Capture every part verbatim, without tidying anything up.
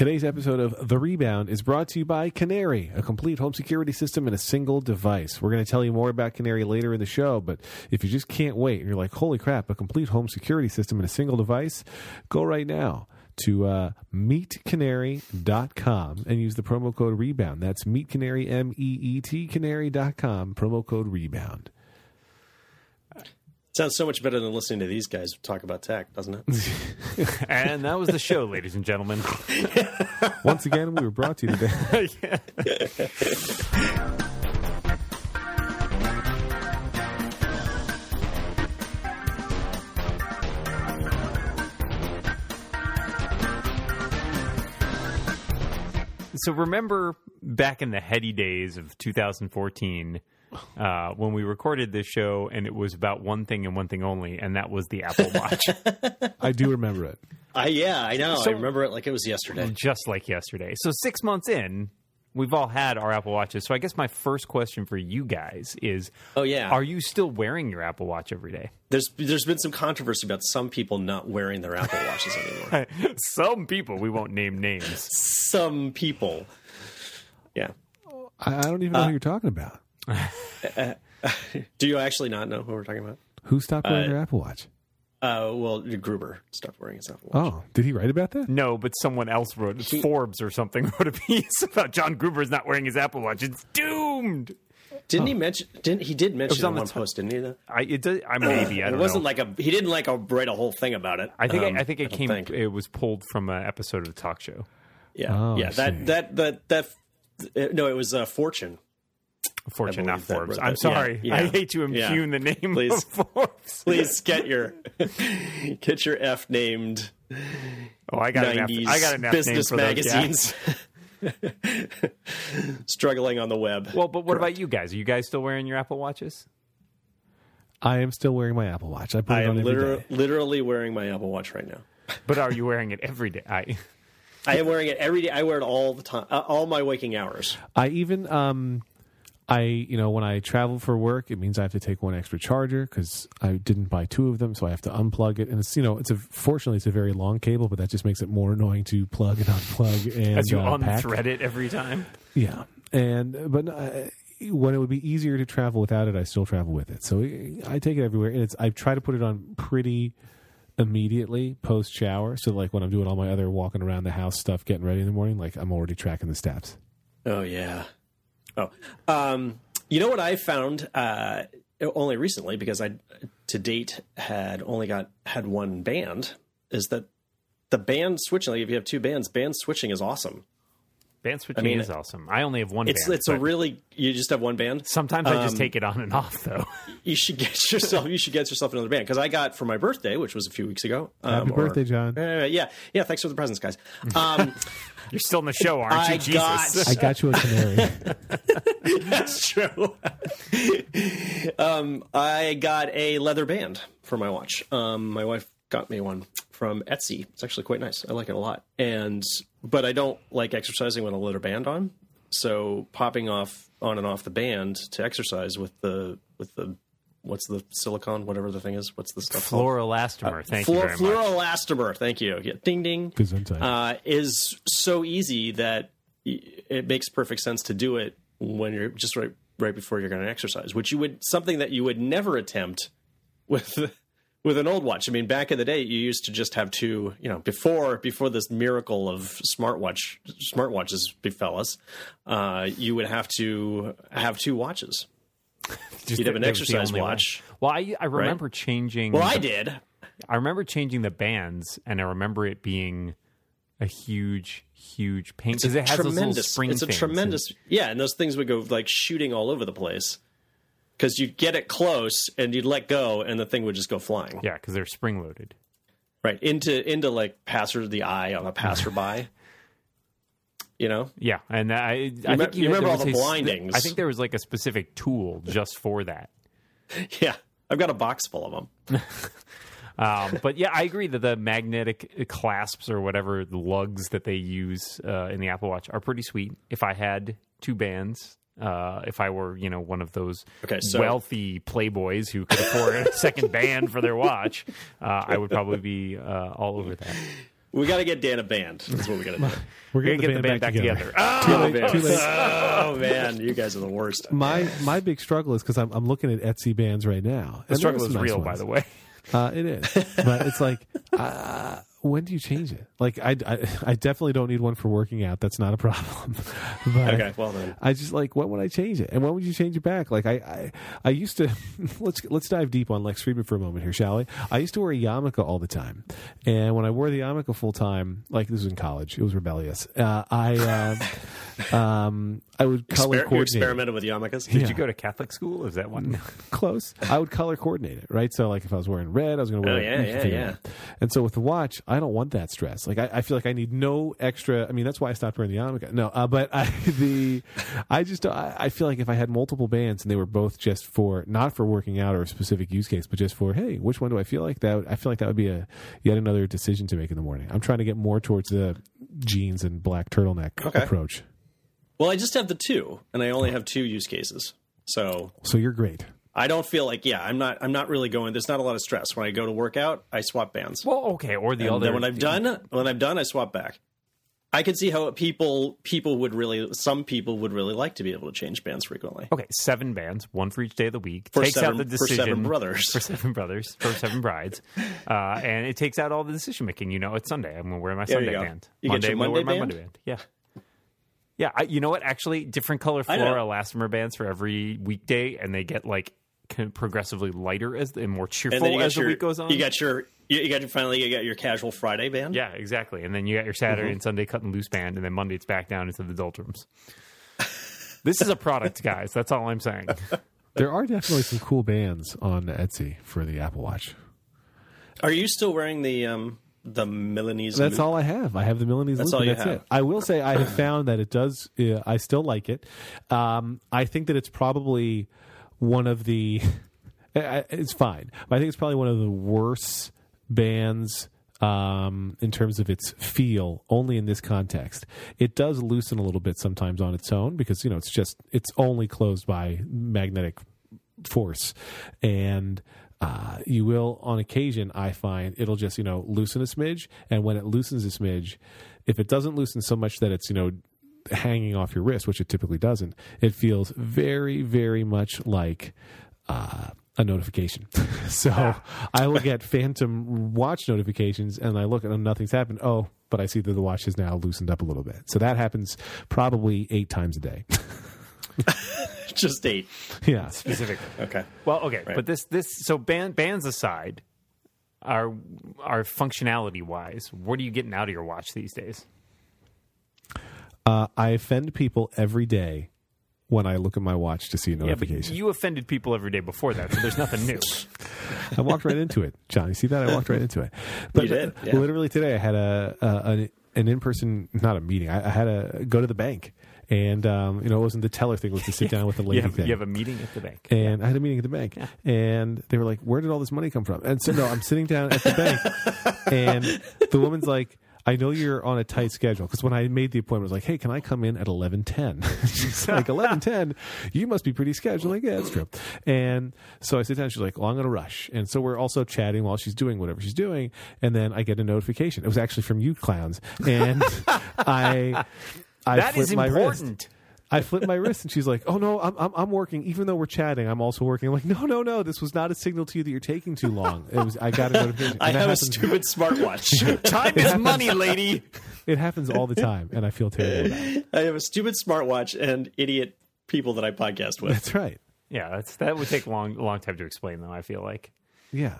Today's episode of The Rebound is brought to you by Canary, a complete home security system in a single device. We're going to tell you more about Canary later in the show, but if you just can't wait and you're like, holy crap, a complete home security system in a single device, go right now to uh, meet canary dot com and use the promo code REBOUND. That's meet canary, M E E T, canary dot com, promo code REBOUND. Sounds so much better than listening to these guys talk about tech, doesn't it? And that was the show, ladies and gentlemen. Once again, we were brought to you today. Yeah. So remember back in the heady days of two thousand fourteen... Uh, when we recorded this show, and it was about one thing and one thing only, and that was the Apple Watch. I do remember it. Uh, yeah, I know. So, I remember it like it was yesterday. Just like yesterday. So six months in, we've all had our Apple Watches. So I guess my first question for you guys is, oh, yeah. Are you still wearing your Apple Watch every day? There's There's been some controversy about some people not wearing their Apple Watches anymore. Some people. We won't name names. Some people. Yeah. I don't even know uh, who you're talking about. uh, do you actually not know who we're talking about? Who stopped wearing uh, their Apple Watch? Uh, well, Gruber stopped wearing his Apple Watch. Oh, did he write about that? No, but someone else wrote it. He, Forbes or something wrote a piece about John Gruber's not wearing his Apple Watch. It's doomed. Didn't oh. he mention? Didn't he did mention it, it on one t- post? Didn't he? Though? I it did, I maybe uh, I don't it wasn't know. Like a he didn't like a, write a whole thing about it. I think um, I, I think it I came. Think. It was pulled from an episode of the talk show. Yeah, oh, yeah. That, that that that that. No, it was uh, Fortune. Fortune, not Forbes. I'm sorry. Yeah, yeah. I hate to impugn yeah. the name please, of Forbes. Please get your get your F named. Oh, I got an F. I got an F business name for magazines. Those, yeah. Struggling on the web. Well, but what Correct. About you guys? Are you guys still wearing your Apple Watches? I am still wearing my Apple Watch. I put I it on am every liter- day. Literally wearing my Apple Watch right now. But are you wearing it every day? I I am wearing it every day. I wear it all the time, uh, all my waking hours. I even. Um, I, you know, when I travel for work, it means I have to take one extra charger because I didn't buy two of them, so I have to unplug it. And it's, you know, it's a fortunately it's a very long cable, but that just makes it more annoying to plug and unplug and as you uh, unthread pack. It every time. Yeah, and but uh, when it would be easier to travel without it, I still travel with it. So I take it everywhere, and it's I try to put it on pretty immediately post shower, so like when I'm doing all my other walking around the house stuff, getting ready in the morning, like I'm already tracking the steps. Oh yeah. Oh, um, you know what I found uh, only recently, because I to date had only got had one band, is that the band switching, like if you have two bands, band switching is awesome. Band switching I mean, is awesome. I only have one it's, band. It's a really, you just have one band? Sometimes um, I just take it on and off, though. you should get yourself You should get yourself another band, because I got for my birthday, which was a few weeks ago. Um, Happy or, birthday, John. Uh, yeah, yeah. Thanks for the presents, guys. Um, You're still in the show, aren't I you? Got, Jesus. I got you a canary. That's true. um, I got a leather band for my watch. Um, my wife got me one from Etsy. It's actually quite nice. I like it a lot. And but I don't like exercising with a leather band on. So popping off on and off the band to exercise with the with the what's the silicone, whatever the thing is. What's the stuff? Fluoroelastomer. Uh, thank fluor- you very much. Fluoroelastomer. Thank you. Yeah, ding, ding. Uh, is so easy that it makes perfect sense to do it when you're just right right before you're going to exercise, which you would something that you would never attempt with. With an old watch. I mean, back in the day, you used to just have two, you know, before before this miracle of smartwatch, smartwatches befell us, uh, you would have to have two watches. You'd have an exercise watch. Way. Well, I, I remember right? changing. Well, the, I did. I remember changing the bands, and I remember it being a huge, huge pain. Because it has those little spring things. It's a tremendous, and, yeah, and those things would go, like, shooting all over the place. Because you'd get it close, and you'd let go, and the thing would just go flying. Yeah, because they're spring-loaded. Right, into, into like, passer the eye on a passerby, you know? Yeah, and I, I you think me- you, you remember all the blindings. Sp- I think there was, like, a specific tool just for that. Yeah, I've got a box full of them. um, but, yeah, I agree that the magnetic clasps or whatever the lugs that they use uh, in the Apple Watch are pretty sweet. If I had two bands... Uh, if I were, you know, one of those okay, so... wealthy playboys who could afford a second band for their watch, uh, I would probably be uh, all over that. We got to get Dan a band. That's what we got to do. We're going to get the band back, back together. together. Oh, too late, too late. Oh, man. You guys are the worst. My my big struggle is because I'm, I'm looking at Etsy bands right now. The struggle is real, by the way. Uh, it is. But it's like, uh, when do you change it? Like, I, I, I definitely don't need one for working out. That's not a problem. But okay, well then. I just like, when would I change it? And when would you change it back? Like, I, I, I used to, let's let's dive deep on Lex Friedman for a moment here, shall we? I used to wear a yarmulke all the time. And when I wore the yarmulke full time, like this was in college, it was rebellious. Uh, I, uh, um, I would color Exper- coordinate. You experimented with yarmulkes? Did yeah. you go to Catholic school? Is that one? Close. I would color coordinate it, right? So, like, if I was wearing red, I was going to wear oh, yeah, yeah, yeah. And so with the watch, I don't want that stress. Like, I, I feel like I need no extra. I mean, that's why I stopped wearing the yarmulke. No, uh, but I the I just I, I feel like if I had multiple bands and they were both just for not for working out or a specific use case, but just for hey, which one do I feel like that? I feel like that would be a yet another decision to make in the morning. I'm trying to get more towards the jeans and black turtleneck okay. approach. Well, I just have the two, and I only have two use cases. So, so you're great. I don't feel like, yeah, I'm not I'm not really going, there's not a lot of stress. When I go to work out, I swap bands. Well, okay, or the and other. Then when I've done, when I'm done, I swap back. I could see how people people would really, some people would really like to be able to change bands frequently. Okay, seven bands, one for each day of the week. For takes seven, out the decision. For seven brothers. For seven brothers, for seven brides. Uh, and it takes out all the decision making. You know, it's Sunday. I'm going to wear my there Sunday you go. band. You Monday, get your Monday I'm going to wear band? my Monday band. Yeah. Yeah, I, you know what? Actually, different color Flora elastomer bands for every weekday, and they get like progressively lighter as and more cheerful as your, the week goes on. You got your, you got your, finally you got your casual Friday band. Yeah, exactly. And then you got your Saturday mm-hmm. and Sunday cut and loose band, and then Monday it's back down into the doldrums. This is a product, guys. That's all I'm saying. There are definitely some cool bands on Etsy for the Apple Watch. Are you still wearing the um, the Milanese? That's loop? all I have. I have the Milanese. That's loop, all you that's have. It. I will say I have found that it does. Uh, I still like it. Um, I think that it's probably. One of the, it's fine. But I think it's probably one of the worst bands um, in terms of its feel. Only in this context, it does loosen a little bit sometimes on its own because you know it's just it's only closed by magnetic force, and uh, you will on occasion I find it'll just you know loosen a smidge, and when it loosens a smidge, if it doesn't loosen so much that it's you know. hanging off your wrist, which it typically doesn't, it feels very, very much like uh, a notification. So I will get phantom watch notifications, and I look at them, nothing's happened. Oh, but I see that the watch has now loosened up a little bit. So that happens probably eight times a day. Just eight. Yeah. Specifically. Okay. Well, okay. Right. But this, this, so band, bands aside, our, our functionality-wise, what are you getting out of your watch these days? Uh, I offend people every day when I look at my watch to see a notification. Yeah, you offended people every day before that, so there's nothing new. I walked right into it, John. You see that? I walked right into it. But you did, yeah. Literally today, I had a, a an, an in-person, not a meeting. I, I had to go to the bank. And, um, you know, it wasn't the teller thing. It was to sit down with the lady you have, thing. You have a meeting at the bank. And yeah. I had a meeting at the bank. Yeah. And they were like, where did all this money come from? And so, no, I'm sitting down at the bank. And the woman's like, I know you're on a tight schedule because when I made the appointment, I was like, hey, can I come in at eleven ten? She's like, eleven ten? You must be pretty scheduled. I'm like, yeah, that's true. And so I sit down. She's like, well, I'm going to rush. And so we're also chatting while she's doing whatever she's doing. And then I get a notification. It was actually from you clowns. And I, I that is my important. Wrist. I flipped my wrist, and she's like, oh, no, I'm, I'm I'm working. Even though we're chatting, I'm also working. I'm like, no, no, no. This was not a signal to you that you're taking too long. It was. I got a notification. I have a stupid smartwatch. Time is happens, money, lady. It happens all the time, and I feel terrible about it. I have a stupid smartwatch and idiot people that I podcast with. That's right. Yeah, that's that would take a long, long time to explain, though, I feel like. Yeah.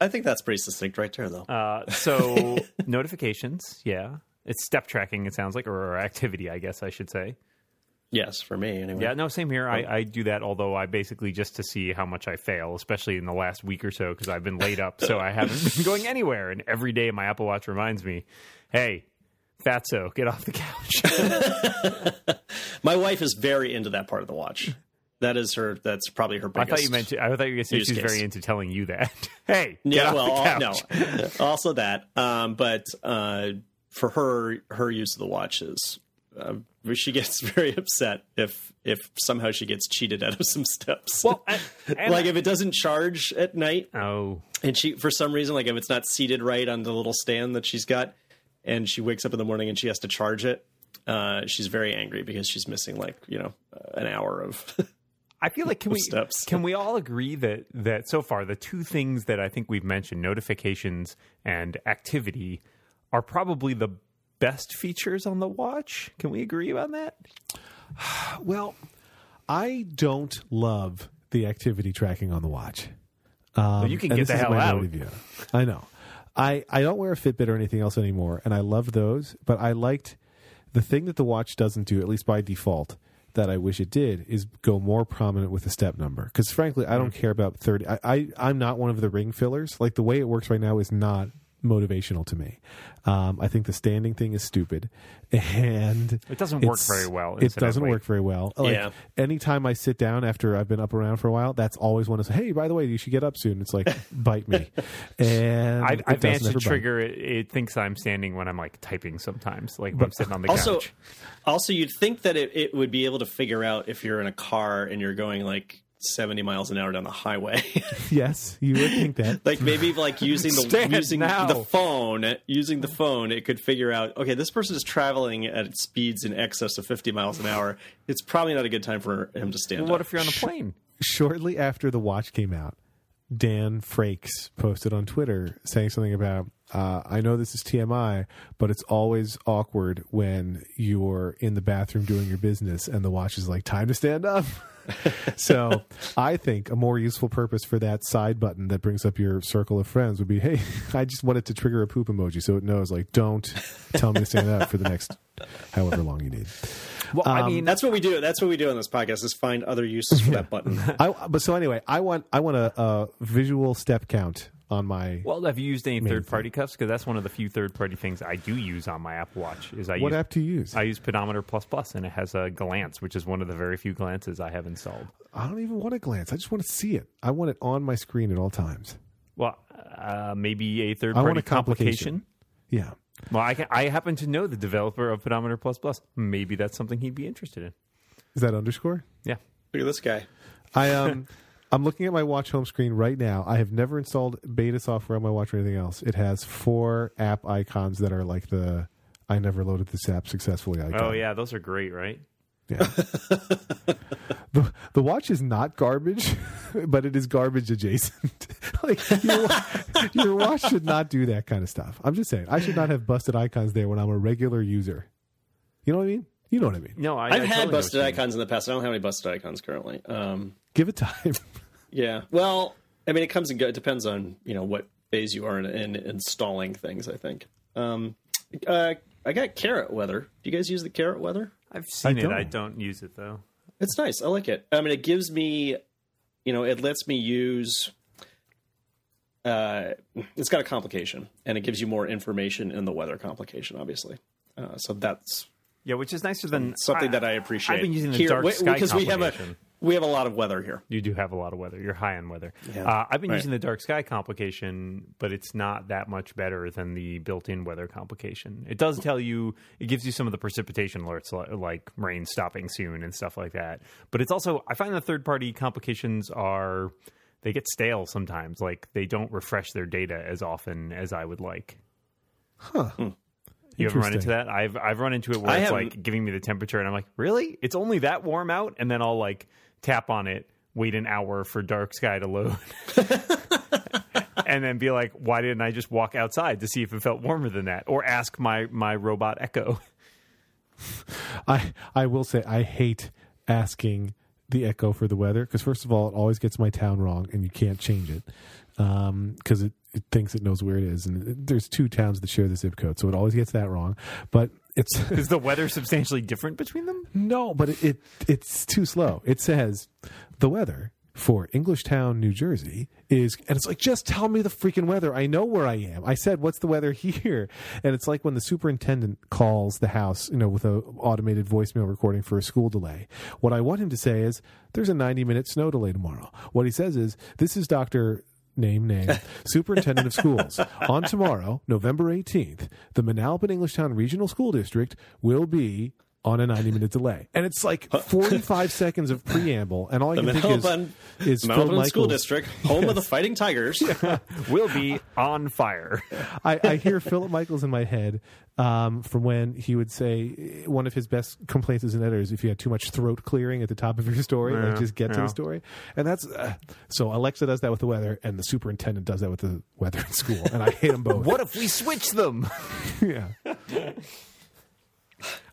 I think that's pretty succinct right there, though. Uh, so notifications, yeah. It's step tracking, it sounds like, or, or activity, I guess I should say. Yes, for me, anyway. Yeah, no, same here. I, I do that, although I basically just to see how much I fail, especially in the last week or so, because I've been laid up, so I haven't been going anywhere. And every day my Apple Watch reminds me, hey, fatso, get off the couch. My wife is very into that part of the watch. That is her. That's probably her biggest. I thought you meant. To, I thought you were going to say she's case. very into telling you that. Hey, yeah, get well, off the couch. No, also that. Um, but uh, for her, her use of the watch is. Uh, she gets very upset if if somehow she gets cheated out of some steps. Well, I, like if it doesn't charge at night. Oh, and she for some reason, like if it's not seated right on the little stand that she's got, and she wakes up in the morning and she has to charge it, uh, she's very angry because she's missing like, you know, an hour of I feel like can we steps. Can we all agree that that so far the two things that I think we've mentioned, notifications and activity, are probably the best features on the watch? Can we agree on that? Well, I don't love the activity tracking on the watch. Um, so you can get the hell out. Review. I know. I, I don't wear a Fitbit or anything else anymore, and I love those, but I liked the thing that the watch doesn't do, at least by default, that I wish it did, is go more prominent with a step number. Because frankly, I don't mm-hmm. care about thirty. I, I, I'm not one of the ring fillers. Like the way it works right now is not motivational to me. Um, I think the standing thing is stupid, and it doesn't work very well. It doesn't work very well. Like, yeah. Anytime I sit down after I've been up around for a while, that's always when I say, "Hey, by the way, you should get up soon." It's like bite me. And I, I've managed to trigger it, it thinks I'm standing when I'm like typing sometimes, like when but, I'm sitting on the also, couch. Also, you'd think that it, it would be able to figure out if you're in a car and you're going like seventy miles an hour down the highway. Yes, you would think that. Like maybe like using the Stand using now. the phone, using the phone, it could figure out, okay, this person is traveling at speeds in excess of fifty miles an hour. It's probably not a good time for him to stand well, up. What if you're on a plane? Shortly after the watch came out, Dan Frakes posted on Twitter saying something about, uh, I know this is T M I, but it's always awkward when you're in the bathroom doing your business and the watch is like, time to stand up. So I think a more useful purpose for that side button that brings up your circle of friends would be, hey, I just want it to trigger a poop emoji so it knows, like, don't tell me to stand up for the next however long you need. Well, um, I mean, that's what we do. That's what we do on this podcast, is find other uses for yeah. that button. I, but so anyway, I want I want a, a visual step count on my. Well, have you used any third-party cuffs? Because that's one of the few third-party things I do use on my Apple Watch. Is I what use, app do you use? I use Pedometer plus plus, and it has a glance, which is one of the very few glances I have installed. I don't even want a glance. I just want to see it. I want it on my screen at all times. Well, uh, maybe a third-party complication. Yeah. Well, I, can, I happen to know the developer of Pedometer plus plus. Maybe that's something he'd be interested in. Is that underscore? Yeah. Look at this guy. I um, I'm looking at my watch home screen right now. I have never installed beta software on my watch or anything else. It has four app icons that are like the I never loaded this app successfully icon. Oh, yeah. Those are great, right? Yeah. the, the watch is not garbage, but it is garbage adjacent. Like your, your watch should not do that kind of stuff. I'm just saying, I should not have busted icons there when I'm a regular user. You know what I mean? You know what I mean? No, I, I've I had totally busted icons mean. in the past. I don't have any busted icons currently. Um, Give it time. Yeah. Well, I mean, it comes and goes. It depends on, you know, what phase you are in, in installing things, I think. Um, uh, I got Carrot Weather. Do you guys use the Carrot Weather? I've seen I it. Don't. I don't use it, though. It's nice. I like it. I mean, it gives me, you know, it lets me use, uh, it's got a complication, and it gives you more information in the weather complication, obviously. Uh, so that's. Yeah, which is nicer than. Something I, that I appreciate. I've been using the here, Dark Sky because complication. We have, a, we have a lot of weather here. You do have a lot of weather. You're high on weather. Yeah. Uh, I've been right. using the Dark Sky complication, but it's not that much better than the built-in weather complication. It does tell you, it gives you some of the precipitation alerts, like rain stopping soon and stuff like that. But it's also, I find the third-party complications are, they get stale sometimes. Like, they don't refresh their data as often as I would like. Huh. Hmm. You ever run into that? I've I've run into it where I it's like giving me the temperature, and I'm like, really? It's only that warm out? And then I'll like tap on it, wait an hour for Dark Sky to load, and then be like, why didn't I just walk outside to see if it felt warmer than that? Or ask my, my robot Echo. I I will say I hate asking the Echo for the weather because, first of all, it always gets my town wrong, and you can't change it because um, it. It thinks it knows where it is, and there's two towns that share the zip code, so it always gets that wrong. But it's is the weather substantially different between them? No, but it, it it's too slow. It says the weather for Englishtown, New Jersey is, and it's like, just tell me the freaking weather. I know where I am. I said, what's the weather here? And it's like when the superintendent calls the house, you know, with an automated voicemail recording for a school delay. What I want him to say is, there's a ninety minute snow delay tomorrow. What he says is, this is Doctor Name, name, Superintendent of Schools. On tomorrow, November eighteenth, the Manalapan Englishtown Regional School District will be on a ninety minute delay. And it's like forty-five seconds of preamble, and all I can think is, Bun- is Phil Michaels. School District, home yes. of the Fighting Tigers, yeah. will be on fire. I, I hear Philip Michaels in my head um, from when he would say one of his best complaints as an editor is if you had too much throat clearing at the top of your story, yeah, like just get yeah. to the story. And that's uh, so Alexa does that with the weather, and the superintendent does that with the weather in school, and I hate them both. What if we switch them? yeah.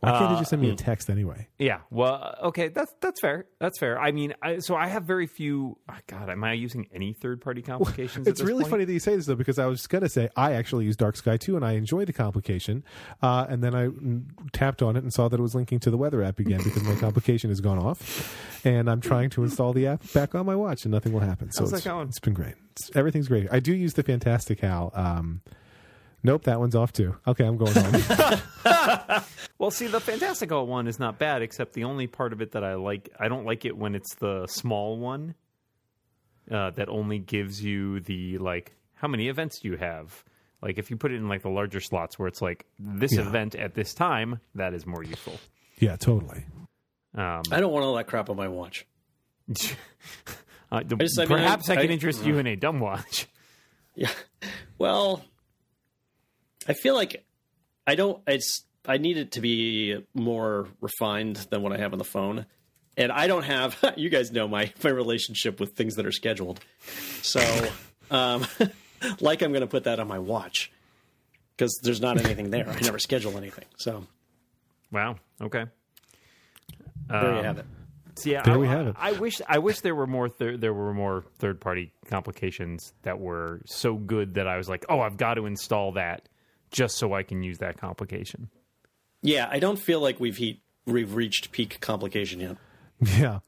Why can't you uh, just send me a text anyway? Yeah. Well, okay. That's that's fair. That's fair. I mean, I, so I have very few. Oh God, am I using any third-party complications? Well, it's at this really point? Funny that you say this though, because I was going to say I actually use Dark Sky too, and I enjoy the complication. Uh, and then I tapped on it and saw that it was linking to the weather app again because my complication has gone off, and I'm trying to install the app back on my watch, and nothing will happen. So it's, it's been great. It's, everything's great. I do use the Fantastical. Um, Nope, that one's off too. Okay, I'm going home. Well, see, the Fantastical one is not bad, except the only part of it that I like, I don't like it when it's the small one uh, that only gives you the, like, how many events do you have? Like, if you put it in, like, the larger slots where it's like, this yeah. event at this time, that is more useful. Yeah, totally. Um, I don't want all that crap on my watch. uh, the, I just, perhaps I, mean, I, I can I, interest I, you in a dumb watch. Yeah, well... I feel like I don't. It's I need it to be more refined than what I have on the phone, and I don't have. You guys know my my relationship with things that are scheduled, so um, like I'm going to put that on my watch because there's not anything there. I never schedule anything. So, wow. Okay. There um, you have it. So yeah, there I, we have it. I wish I wish there were more thir- there were more third party complications that were so good that I was like, oh, I've got to install that. Just so I can use that complication. Yeah, I don't feel like we've he- we've reached peak complication yet. Yeah.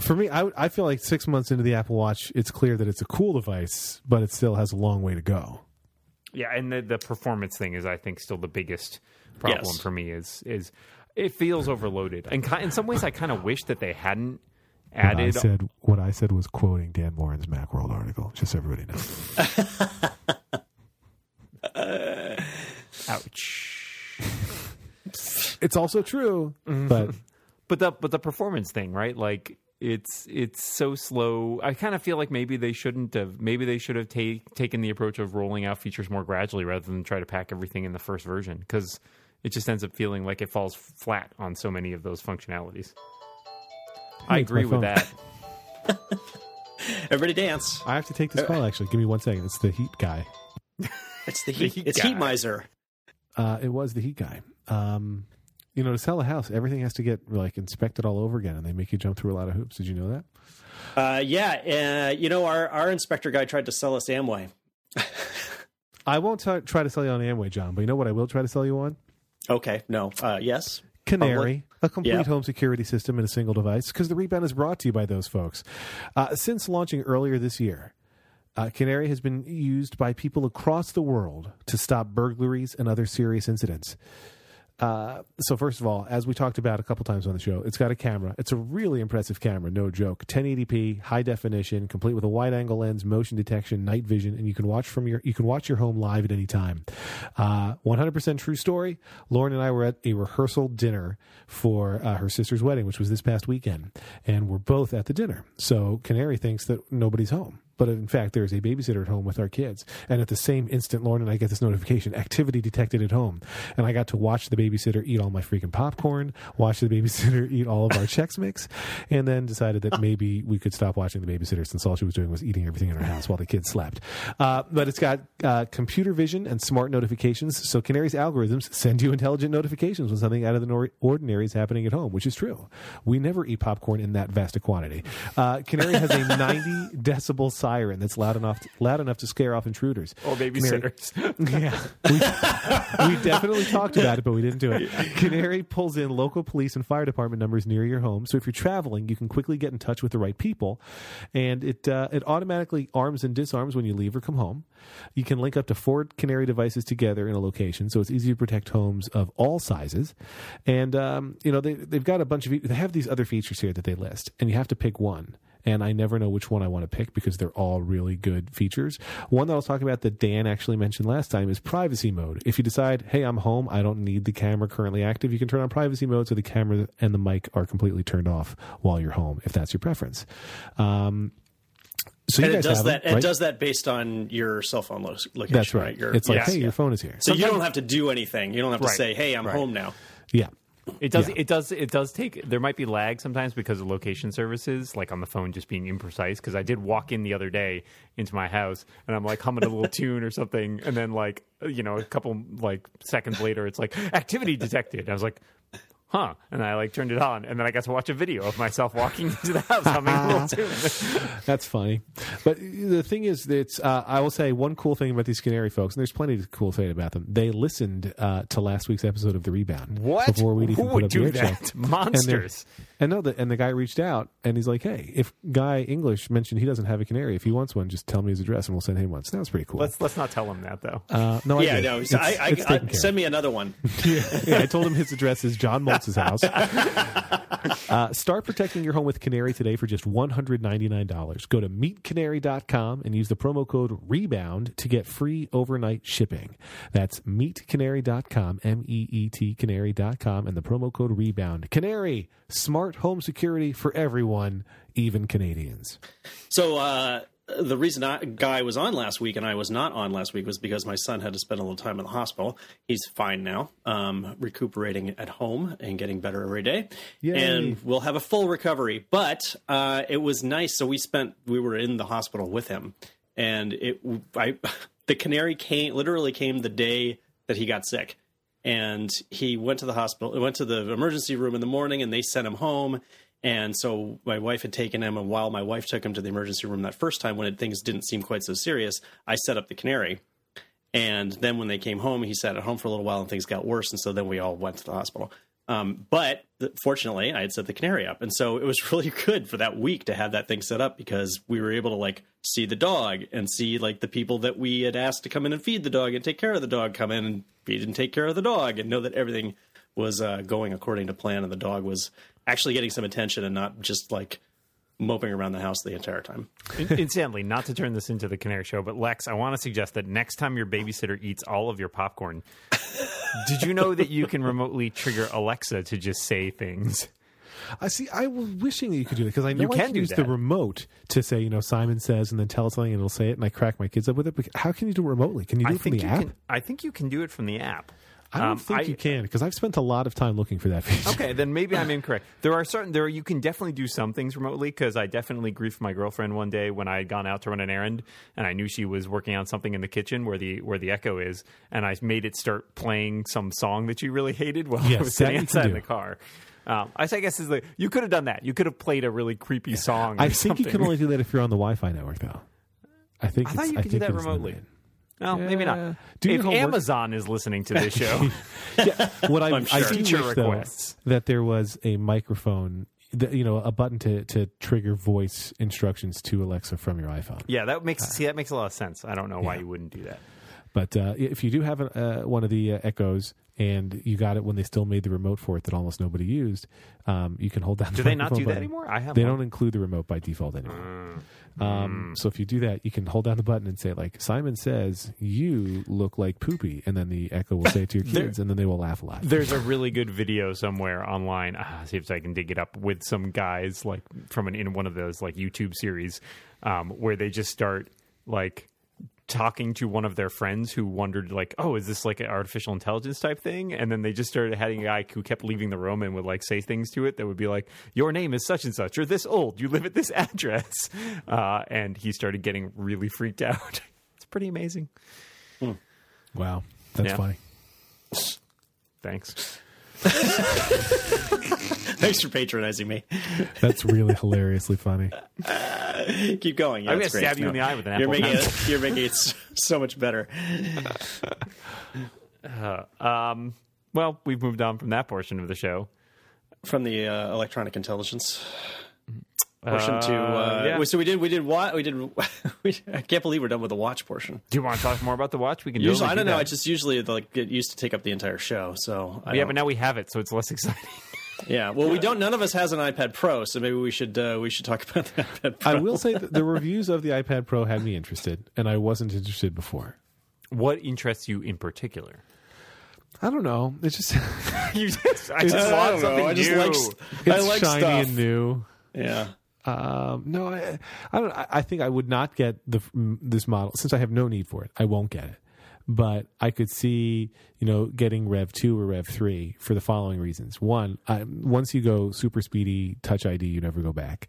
For me, I, I feel like six months into the Apple Watch, it's clear that it's a cool device, but it still has a long way to go. Yeah, and the, the performance thing is, I think, still the biggest problem yes. for me is is it feels overloaded. And in some ways, I kind of wish that they hadn't added... What I said, what I said was quoting Dan Morin's Macworld article, just so everybody knows. Uh, ouch. It's also true, but but the but the performance thing, right? Like it's it's so slow. I kind of feel like maybe they shouldn't have. Maybe they should have ta- taken the approach of rolling out features more gradually rather than try to pack everything in the first version, because it just ends up feeling like it falls flat on so many of those functionalities. I, I agree with that. Everybody dance. I have to take this call. Actually, give me one second. It's the heat guy. It's the heat. The heat it's guy. Heat miser. Uh, it was the heat guy. Um, you know, to sell a house, everything has to get like inspected all over again, and they make you jump through a lot of hoops. Did you know that? Uh, yeah. Uh, you know, our, our inspector guy tried to sell us Amway. I won't t- try to sell you on Amway, John, but you know what I will try to sell you on? Okay. No. Uh, yes. Canary, a complete yeah. home security system in a single device, because the Rebound is brought to you by those folks. Uh, since launching earlier this year, Uh, Canary has been used by people across the world to stop burglaries and other serious incidents. Uh, so first of all, as we talked about a couple times on the show, it's got a camera. It's a really impressive camera, no joke. ten eighty p, high definition, complete with a wide-angle lens, motion detection, night vision, and you can watch from your you can watch your home live at any time. Uh, one hundred percent true story. Lauren and I were at a rehearsal dinner for uh, her sister's wedding, which was this past weekend, and we're both at the dinner. So Canary thinks that nobody's home. But in fact, there's a babysitter at home with our kids. And at the same instant, Lauren and I get this notification, activity detected at home. And I got to watch the babysitter eat all my freaking popcorn, watch the babysitter eat all of our Chex Mix, and then decided that maybe we could stop watching the babysitter since all she was doing was eating everything in our house while the kids slept. Uh, but it's got uh, computer vision and smart notifications. So Canary's algorithms send you intelligent notifications when something out of the nor- ordinary is happening at home, which is true. We never eat popcorn in that vast a quantity. Uh, Canary has a ninety decibel size siren that's loud enough to, loud enough to scare off intruders. Or babysitters. Canary, yeah. We, we definitely talked about it, but we didn't do it. Canary pulls in local police and fire department numbers near your home, so if you're traveling, you can quickly get in touch with the right people, and it uh, it automatically arms and disarms when you leave or come home. You can link up to four Canary devices together in a location, so it's easy to protect homes of all sizes. And, um, you know, they, they've got a bunch of... They have these other features here that they list, and you have to pick one. and I never know which one I want to pick because they're all really good features. One that I'll talk about that Dan actually mentioned last time is privacy mode. If you decide, hey, I'm home, I don't need the camera currently active, you can turn on privacy mode so the camera and the mic are completely turned off while you're home, if that's your preference. Um, So and it does that. It, right? It does that based on your cell phone lo- location. That's right. right? Your, it's like, yes, hey, yeah. your phone is here. So Sometimes, you don't have to do anything. You don't have to right. say, hey, I'm right. home now. Yeah. It does. Yeah. It does. It does take. There might be lag sometimes because of location services, like on the phone, just being imprecise. Because I did walk in the other day into my house, and I'm like humming a little tune or something, and then like you know, a couple like seconds later, it's like activity detected. I was like, huh? And I like turned it on, and then I got to watch a video of myself walking into the house. I'm like, "Well, too." That's funny. But the thing is, it's uh, I will say one cool thing about these Canary folks, and there's plenty of cool thing about them. They listened uh, to last week's episode of The Rebound. What? Before we even Who put up do the that? Show. Monsters. And, and no, the, and the guy reached out, and he's like, "Hey, if Guy English mentioned he doesn't have a Canary, if he wants one, just tell me his address, and we'll send him one." So that was pretty cool. Let's let's not tell him that though. Uh, no, yeah, I no. It's, I, I, it's I, I send me another one. yeah, yeah, I told him his address is John Moltz. His house. Uh, start protecting your home with Canary today for just one hundred ninety-nine dollars. Go to meet canary dot com and use the promo code REBOUND to get free overnight shipping. That's meet canary dot com, M E E T canary dot com, and the promo code REBOUND. Canary, smart home security for everyone, even Canadians. So uh, the reason I, Guy was on last week and I was not on last week was because my son had to spend a little time in the hospital. He's fine now, um, recuperating at home and getting better every day. Yay. And we'll have a full recovery. But uh, it was nice. So we spent we were in the hospital with him, and it I, the Canary came literally came the day that he got sick. And he went to the hospital, went to the emergency room in the morning, and they sent him home. And so my wife had taken him, and while my wife took him to the emergency room that first time when it, things didn't seem quite so serious, I set up the Canary. And then when they came home, he sat at home for a little while, and things got worse. And so then we all went to the hospital. Um, but th- fortunately, I had set the Canary up. And so it was really good for that week to have that thing set up because we were able to, like, see the dog and see, like, the people that we had asked to come in and feed the dog and take care of the dog come in and feed and take care of the dog and know that everything was uh, going according to plan and the dog was actually getting some attention and not just like moping around the house the entire time. Incidentally, not to turn this into the Canary show, but Lex, I want to suggest that next time your babysitter eats all of your popcorn, did you know that you can remotely trigger Alexa to just say things? I see. I was wishing that you could do that because I know you can, I can use that. The remote to say, you know, Simon says, and then tell something, and it'll say it, and I crack my kids up with it. But how can you do it remotely? Can you do I it from the app? Can, I think you can do it from the app. I don't um, think I, you can because I've spent a lot of time looking for that feature. Okay, then maybe I'm incorrect. There are certain there you can definitely do some things remotely because I definitely griefed my girlfriend one day when I had gone out to run an errand and I knew she was working on something in the kitchen where the where the Echo is, and I made it start playing some song that she really hated while yes, I was sitting inside in the car. Um, I guess is like you could have done that. You could have played a really creepy song. I think something. You can only do that if you're on the Wi-Fi network, though. I think I it's, thought you could I do that remotely. No, yeah. Maybe not. Do if Amazon is listening to this show, yeah. What I, I'm sure. I do wish, requests. Though, that there was a microphone, that, you know, a button to, to trigger voice instructions to Alexa from your iPhone. Yeah, that makes uh, see that makes a lot of sense. I don't know why yeah. you wouldn't do that. But uh, if you do have an, uh, one of the uh, Echoes and you got it when they still made the remote for it that almost nobody used, um, you can hold down the Do they not do button. That anymore? I have They one. Don't include the remote by default anymore. Mm. Um, mm. So if you do that, you can hold down the button and say, like, Simon says, you look like poopy. And then the Echo will say it to your kids, there, and then they will laugh a lot. There's a really good video somewhere online. Ah, see if I can dig it up with some guys like from an in one of those like YouTube series um, where they just start like talking to one of their friends who wondered like, oh, is this like an artificial intelligence type thing? And then they just started having a guy who kept leaving the room and would like say things to it that would be like, your name is such and such, you're this old, you live at this address. Uh, and he started getting really freaked out. It's pretty amazing. Mm. Wow. That's yeah. funny. Thanks. Thanks for patronizing me. That's really hilariously funny. Uh, keep going. Yeah, I'm going to stab you no. in the eye with an apple. You're making it, you're making it so much better. Uh, um, well, we've moved on from that portion of the show. From the uh, electronic intelligence portion uh, to uh, yeah. so we did we did watch we did. We, I can't believe we're done with the watch portion. Do you want to talk more about the watch? We can. Usually, I don't do know. That. I just usually like it used to take up the entire show. So I yeah, don't. But now we have it, so it's less exciting. Yeah, well, we don't. None of us has an iPad Pro, so maybe we should uh, we should talk about the iPad Pro. I will say that the reviews of the iPad Pro had me interested, and I wasn't interested before. What interests you in particular? I don't know. It's just you just I just uh, want I something I just new. Like, it's I like shiny stuff. And new. Yeah. Um, no, I, I don't. I think I would not get the this model since I have no need for it. I won't get it. But I could see, you know, getting Rev two or Rev three for the following reasons. One, I, once you go super speedy Touch I D, you never go back.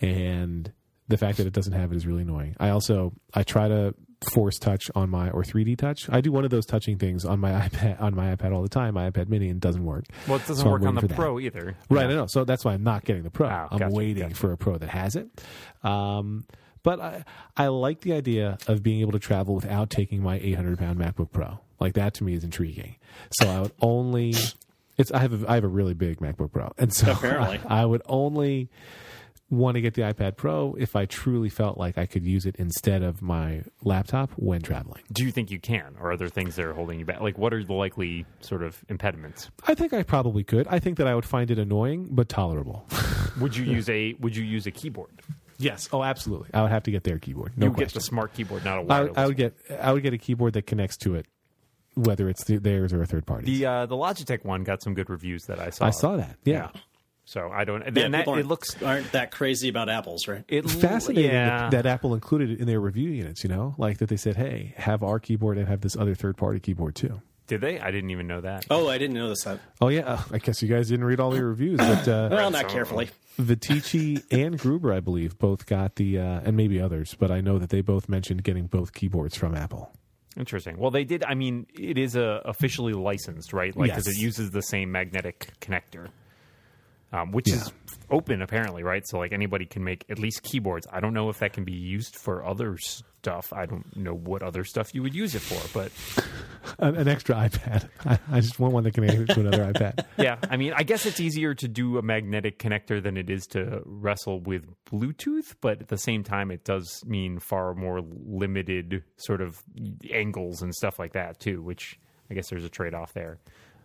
And the fact that it doesn't have it is really annoying. I also, I try to force touch on my, or three D touch. I do one of those touching things on my iPad on my iPad all the time. My iPad mini, and doesn't work. Well, it doesn't so work on the Pro either. Right, yeah. I know. So that's why I'm not getting the Pro. Oh, I'm gotcha, waiting gotcha. for a Pro that has it. Um But I, I like the idea of being able to travel without taking my eight hundred pound MacBook Pro. Like, that to me is intriguing. So I would only – it's I have a, I have a really big MacBook Pro. And so I, I would only want to get the iPad Pro if I truly felt like I could use it instead of my laptop when traveling. Do you think you can, or are there things that are holding you back? Like, what are the likely sort of impediments? I think I probably could. I think that I would find it annoying but tolerable. Would you use a Would you use a keyboard? Yes. Oh, absolutely. I would have to get their keyboard. No you question. Get the smart keyboard, not a wireless. I, I would get. I would get a keyboard that connects to it, whether it's theirs or a third party. The uh, the Logitech one got some good reviews that I saw. I saw that. Yeah. yeah. So I don't. Yeah, and that, it looks aren't that crazy about Apple's, right? It's fascinating yeah. that, that Apple included it in their review units. You know, like that they said, "Hey, have our keyboard and have this other third party keyboard too." Did they? I didn't even know that. Oh, I didn't know this. Oh, yeah. I guess you guys didn't read all your reviews. But, uh, well, not carefully. Viticci and Gruber, I believe, both got the, uh, and maybe others, but I know that they both mentioned getting both keyboards from Apple. Interesting. Well, they did. I mean, it is uh, officially licensed, right? Like, because yes. it uses the same magnetic connector, um, which yeah. is open, apparently, right? So, like, anybody can make at least keyboards. I don't know if that can be used for other stuff. I don't know what other stuff you would use it for, but... An extra iPad. I, I just want one that can connect to another iPad. Yeah, I mean, I guess it's easier to do a magnetic connector than it is to wrestle with Bluetooth, but at the same time, it does mean far more limited sort of angles and stuff like that, too, which I guess there's a trade-off there.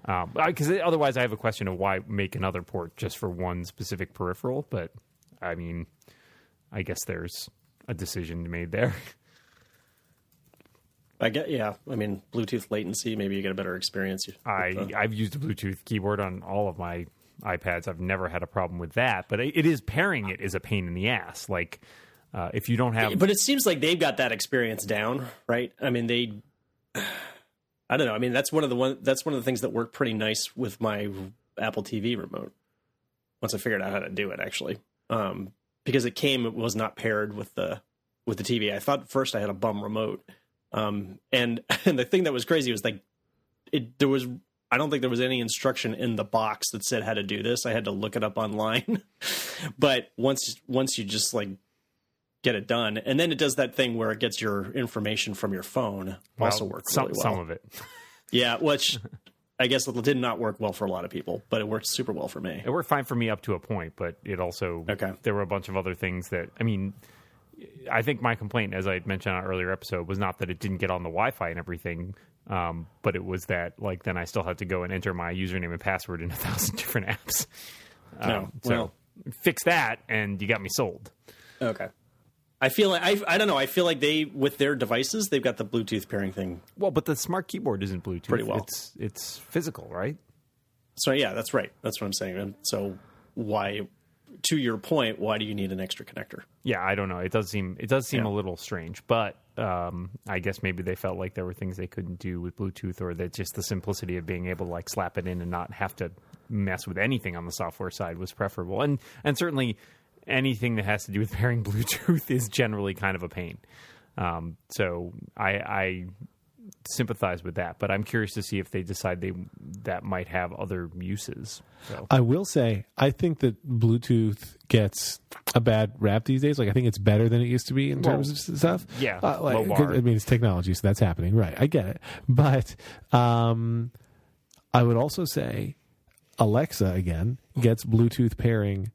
Because um, otherwise, I have a question of why make another port just for one specific peripheral, but I mean, I guess there's a decision made there. I get, yeah. I mean, Bluetooth latency, maybe you get a better experience. I, the... I've used a Bluetooth keyboard on all of my iPads. I've never had a problem with that. But it is pairing it is a pain in the ass. Like, uh, if you don't have... But it seems like they've got that experience down, right? I mean, they... I don't know. I mean, that's one of the one. That's one of the things that worked pretty nice with my Apple T V remote. Once I figured out how to do it, actually. Um, because it came, it was not paired with the with the T V. I thought at first I had a bum remote. Um, and, and the thing that was crazy was like, it, there was, I don't think there was any instruction in the box that said how to do this. I had to look it up online, but once, once you just like get it done, and then it does that thing where it gets your information from your phone. Well, also works some, really well. Some of it. Yeah. Which I guess it did not work well for a lot of people, but it worked super well for me. It worked fine for me up to a point, but it also, okay. there were a bunch of other things that, I mean, I think my complaint, as I mentioned on an earlier episode, was not that it didn't get on the Wi-Fi and everything, um, but it was that, like, then I still had to go and enter my username and password in a thousand different apps. Um, no, so well, fix that, and you got me sold. Okay. I feel like, I, I don't know, I feel like they, with their devices, they've got the Bluetooth pairing thing. Well, but the smart keyboard isn't Bluetooth. Pretty well. It's, it's physical, right? So, yeah, that's right. That's what I'm saying. So, why... To your point, why do you need an extra connector? Yeah, I don't know. It does seem it does seem yeah. a little strange, but um, I guess maybe they felt like there were things they couldn't do with Bluetooth, or that just the simplicity of being able to like slap it in and not have to mess with anything on the software side was preferable. And and certainly anything that has to do with pairing Bluetooth is generally kind of a pain. Um, so I, I sympathize with that, but I'm curious to see if they decide they that might have other uses. So. I will say, I think that Bluetooth gets a bad rap these days. Like, I think it's better than it used to be in well, terms of stuff. Yeah, uh, like, low bar. I mean, it's technology, so that's happening, right? I get it, but um, I would also say Alexa again gets Bluetooth pairing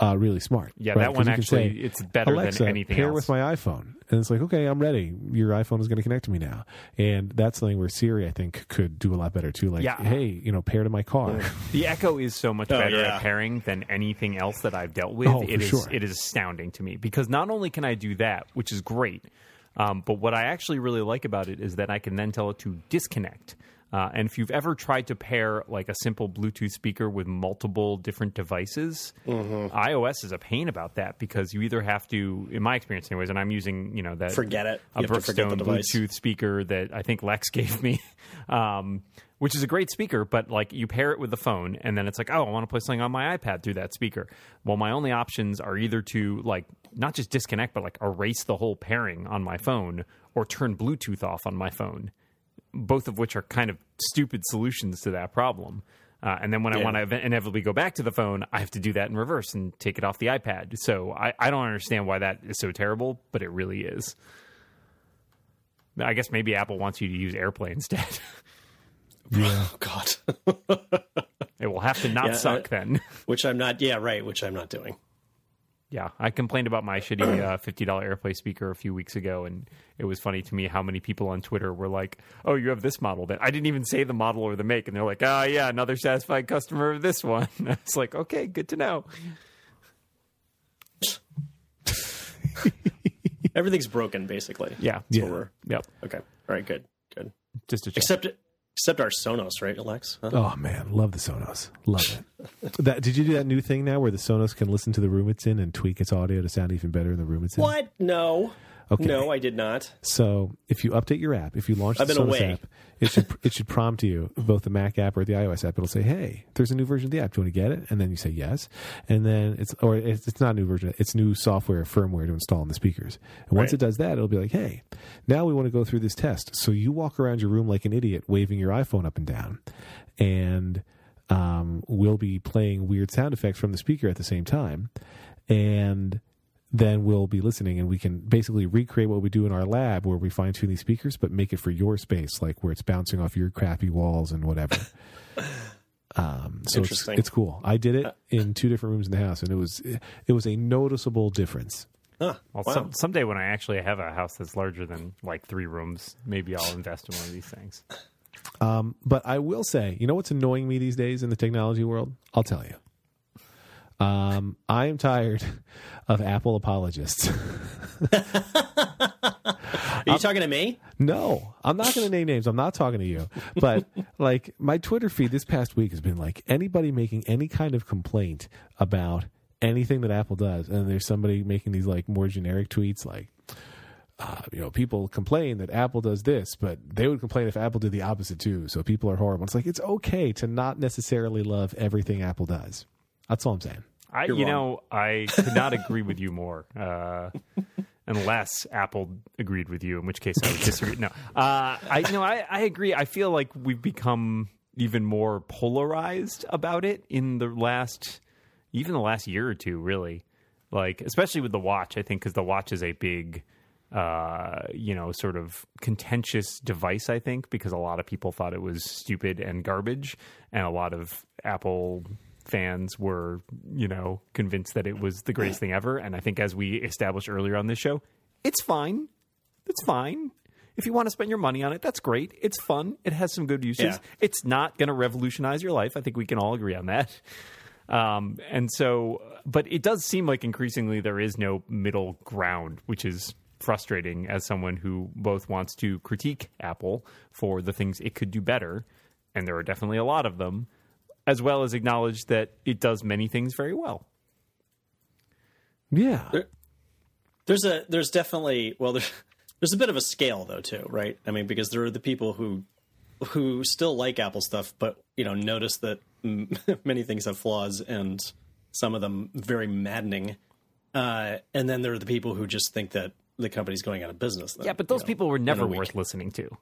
uh, really smart. Yeah, right? That one actually, say, it's better Alexa, than anything pair else. Pair with my iPhone. And it's like, okay, I'm ready. Your iPhone is going to connect to me now. And that's something where Siri, I think, could do a lot better too. Like, yeah. hey, you know, pair to my car. The Echo is so much oh, better yeah. at pairing than anything else that I've dealt with. Oh, it is, sure. It is astounding to me because not only can I do that, which is great, um, but what I actually really like about it is that I can then tell it to disconnect. Uh, and if you've ever tried to pair like a simple Bluetooth speaker with multiple different devices, mm-hmm. iOS is a pain about that because you either have to, in my experience anyways, and I'm using, you know, that forget it. a Brookstone Bluetooth speaker that I think Lex gave me, um, which is a great speaker, but like you pair it with the phone and then it's like, oh, I want to play something on my iPad through that speaker. Well, my only options are either to like not just disconnect, but like erase the whole pairing on my phone or turn Bluetooth off on my phone. Both of which are kind of stupid solutions to that problem. Uh, and then when yeah. I want to inevitably go back to the phone, I have to do that in reverse and take it off the iPad. So I, I don't understand why that is so terrible, but it really is. I guess maybe Apple wants you to use AirPlay instead. Yeah. Oh, God. It will have to not yeah, suck uh, then. Which I'm not, yeah, right, which I'm not doing. Yeah, I complained about my shitty uh, fifty dollars AirPlay speaker a few weeks ago, and it was funny to me how many people on Twitter were like, oh, you have this model. That I didn't even say the model or the make, and they're like, oh, yeah, another satisfied customer of this one. And I was like, okay, good to know. Everything's broken, basically. Yeah. That's yeah. what we're... Yep. Okay. All right, good, good. Just a check. Except it... Except our Sonos, right, Alex? Huh? Oh, man. Love the Sonos. Love it. that Did you do that new thing now where the Sonos can listen to the room it's in and tweak its audio to sound even better in the room it's in? What? No. Okay. No, I did not. So if you update your app, if you launch I've the Sonos away. app, it should it should prompt you, both the Mac app or the iOS app. It'll say, hey, there's a new version of the app. Do you want to get it? And then you say yes. And then it's, or it's, it's not a new version. It's new software or firmware to install on the speakers. And once right. it does that, it'll be like, hey, now we want to go through this test. So you walk around your room like an idiot, waving your iPhone up and down. And um, we'll be playing weird sound effects from the speaker at the same time. And then we'll be listening, and we can basically recreate what we do in our lab where we fine-tune these speakers, but make it for your space, like where it's bouncing off your crappy walls and whatever. um, so Interesting. It's, it's cool. I did it in two different rooms in the house, and it was it was a noticeable difference. Huh. Well, wow. some, someday when I actually have a house that's larger than like three rooms, maybe I'll invest in one of these things. Um, but I will say, you know what's annoying me these days in the technology world? I'll tell you. Um, I am tired of Apple apologists. Are you I'm, talking to me? No, I'm not going to name names. I'm not talking to you. But like my Twitter feed this past week has been like anybody making any kind of complaint about anything that Apple does. And there's somebody making these like more generic tweets like, Uh, you know, people complain that Apple does this, but they would complain if Apple did the opposite too. So people are horrible. It's like, it's okay to not necessarily love everything Apple does. That's all I'm saying. I, You're you wrong. know, I could not agree with you more, uh, unless Apple agreed with you, in which case I would disagree. No, uh, I no, I, I agree. I feel like we've become even more polarized about it in the last, even the last year or two, really. Like, especially with the watch, I think, because the watch is a big, uh, you know, sort of contentious device, I think, because a lot of people thought it was stupid and garbage, and a lot of Apple fans were, you know, convinced that it was the greatest thing ever. And I think as we established earlier on this show, it's fine. It's fine. If you want to spend your money on it, that's great. It's fun. It has some good uses. Yeah. It's not going to revolutionize your life. I think we can all agree on that. Um, and so, but it does seem like increasingly there is no middle ground, which is frustrating as someone who both wants to critique Apple for the things it could do better. And there are definitely a lot of them, as well as acknowledge that it does many things very well. Yeah. There, there's a there's definitely, well, there's, there's a bit of a scale, though, too, right? I mean, because there are the people who who still like Apple stuff, but, you know, notice that many things have flaws and some of them very maddening. Uh, and then there are the people who just think that the company's going out of business. Then, yeah, but those you know, people were never worth listening to.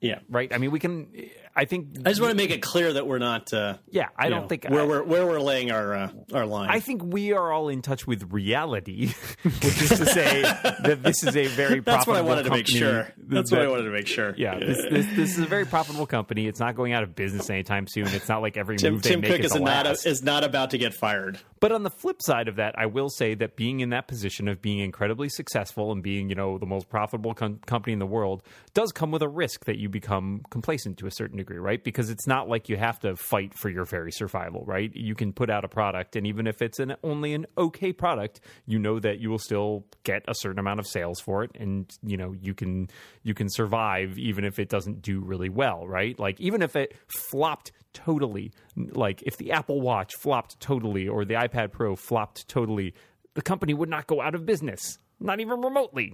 Yeah. Right. I mean, we can. I think. I just want to make it clear that we're not. Uh, yeah, I don't know, think where I, we're where we're laying our uh, our line. I think we are all in touch with reality, which is to say that this is a very. That's profitable what I wanted company. to make sure. That's that, what I wanted to make sure. Yeah. This, this, this is a very profitable company. It's not going out of business anytime soon. It's not like every Tim, move they Tim make Cook is, is, a not a, is not about to get fired. But on the flip side of that, I will say that being in that position of being incredibly successful and being, you know, the most profitable com- company in the world does come with a risk that you become complacent to a certain degree, right? Because it's not like you have to fight for your very survival, right? You can put out a product, and even if it's an only an okay product, you know that you will still get a certain amount of sales for it, and, you know, you can you can survive even if it doesn't do really well, right? Like, even if it flopped totally, like if the Apple Watch flopped totally or the iPad Pro flopped totally, the company would not go out of business, not even remotely.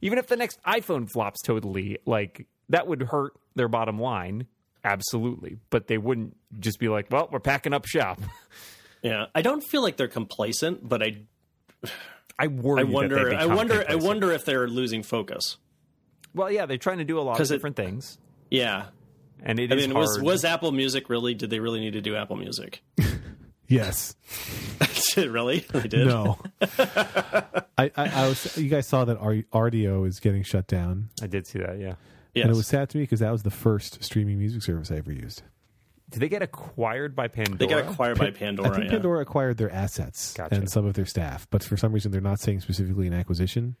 Even if the next iPhone flops totally, like, that would hurt their bottom line, absolutely. But they wouldn't just be like, well, we're packing up shop. Yeah, I don't feel like they're complacent, but I, I worry. I wonder. I wonder. I wonder if they're losing focus. Well, yeah, they're trying to do a lot of different it, things. Yeah, and it I is mean, hard. Was was Apple Music really? Did they really need to do Apple Music? Yes. Really? They did. No. I, I, I was. You guys saw that Rdio is getting shut down. I did see that. Yeah. Yes. And it was sad to me because that was the first streaming music service I ever used. Did they get acquired by Pandora? They got acquired by Pandora, I think yeah. Pandora acquired their assets gotcha. and some of their staff, but for some reason they're not saying specifically an acquisition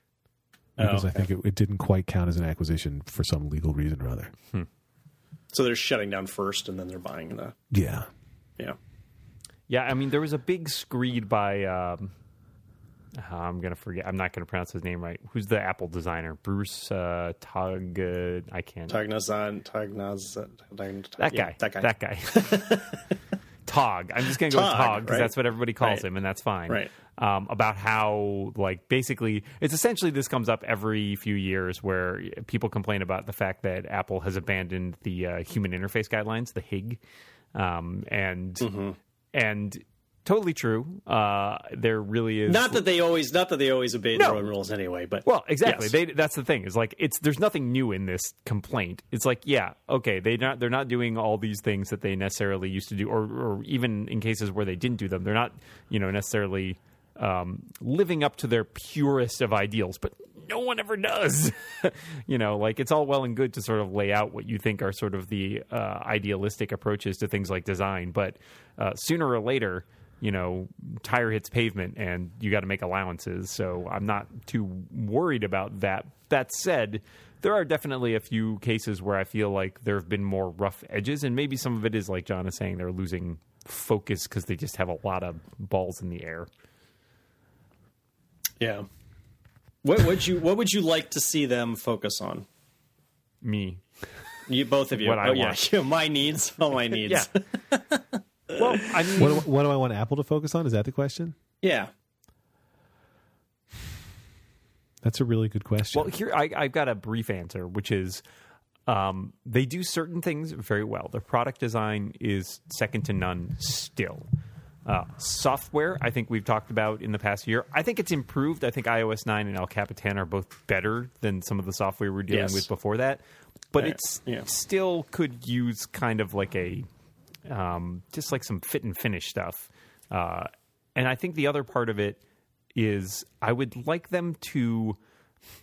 because oh, okay. I think it, it didn't quite count as an acquisition for some legal reason or other. Hmm. So they're shutting down first and then they're buying the... Yeah. Yeah. Yeah, I mean, there was a big screed by... Um, I'm going to forget. I'm not going to pronounce his name right. Who's the Apple designer? Bruce uh, Tog... Uh, I can't... Tognazzini. Tognazzini. That guy. Yeah, that guy. That guy. Tog. I'm just going to go with Tog because right? that's what everybody calls right. him, and that's fine. Right. Um, about how, like, basically... It's essentially this comes up every few years where people complain about the fact that Apple has abandoned the uh, human interface guidelines, the H I G. Um, and mm-hmm. And... Totally true. Uh, there really is not that they always not that they always obey no. their own rules anyway. But well, exactly. Yes. They, that's the thing. Is like it's there's nothing new in this complaint. It's like yeah, okay. They not they're not doing all these things that they necessarily used to do, or, or even in cases where they didn't do them, they're not you know necessarily um, living up to their purest of ideals. But no one ever does. You know, like it's all well and good to sort of lay out what you think are sort of the uh, idealistic approaches to things like design, but uh, sooner or later. You know, tire hits pavement and you got to make allowances. So I'm not too worried about that. That said, there are definitely a few cases where I feel like there have been more rough edges. And maybe some of it is, like John is saying, they're losing focus because they just have a lot of balls in the air. Yeah. What would you What would you like to see them focus on? Me. You, both of you. What oh, I yeah. want. Yeah, my needs. All my needs. Yeah. Well, I mean, what, what do I want Apple to focus on? Is that the question? Yeah, that's a really good question. Well, here I, I've got a brief answer, which is um, they do certain things very well. Their product design is second to none still. Uh, software, I think we've talked about in the past year. I think it's improved. I think iOS nine and El Capitan are both better than some of the software we were dealing yes. with before that. But right. it's yeah. still could use kind of like a. Um, just like some fit and finish stuff. Uh, and I think the other part of it is I would like them to...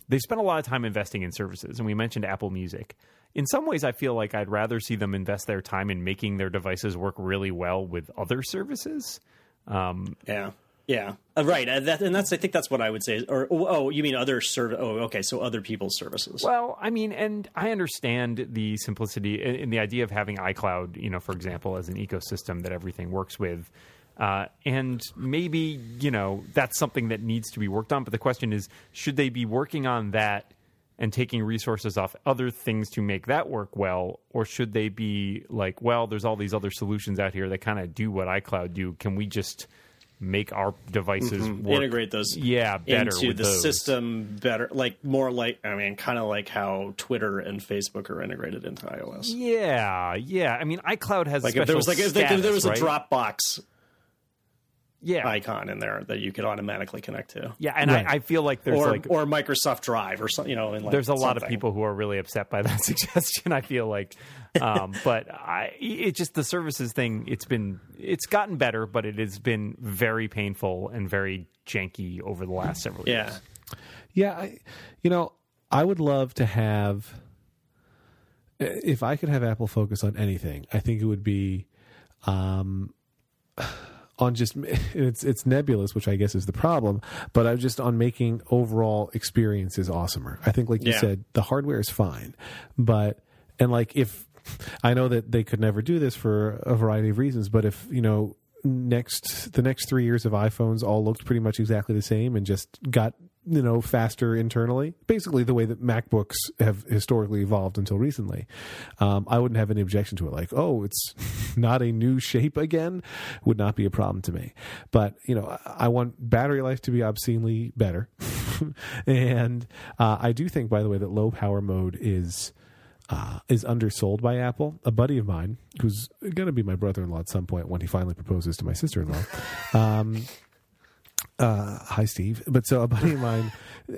They spend a lot of time investing in services, and we mentioned Apple Music. In some ways, I feel like I'd rather see them invest their time in making their devices work really well with other services. Um, yeah. Yeah. Uh, right. Uh, that, and that's, I think that's what I would say. Or, oh, oh you mean other service? Oh, okay. So other people's services. Well, I mean, and I understand the simplicity and, and the idea of having iCloud, you know, for example, as an ecosystem that everything works with. Uh, and maybe, you know, that's something that needs to be worked on. But the question is, should they be working on that and taking resources off other things to make that work well? Or should they be like, well, there's all these other solutions out here that kind of do what iCloud do. Can we just... make our devices mm-hmm. work, integrate those yeah better into with the those. System better, like more like I mean kind of like how Twitter and Facebook are integrated into iOS. Yeah, yeah. I mean iCloud has like a special if there was like status, if, they, if there was right? a Dropbox yeah icon in there that you could automatically connect to. Yeah, and right. I, I feel like there's or, like or Microsoft Drive or something. You know, and like there's a something. lot of people who are really upset by that suggestion. I feel like, um, but I it just the services thing. It's been it's gotten better, but it has been very painful and very janky over the last several yeah. years. Yeah, I, you know, I would love to have if I could have Apple focus on anything. I think it would be. Um, on just, it's it's nebulous, which I guess is the problem, but I'm just on making overall experiences awesomer. I think, like you yeah. said, the hardware is fine, but, and like if, I know that they could never do this for a variety of reasons, but if, you know, next, the next three years of iPhones all looked pretty much exactly the same and just got, you know, faster internally, basically the way that MacBooks have historically evolved until recently, um, I wouldn't have any objection to it. Like, oh, it's not a new shape again, would not be a problem to me. But, you know, I want battery life to be obscenely better. And uh, I do think, by the way, that low power mode is... Uh, is undersold by Apple. A buddy of mine, who's going to be my brother-in-law at some point when he finally proposes to my sister-in-law. Um, uh, hi, Steve. But so a buddy of mine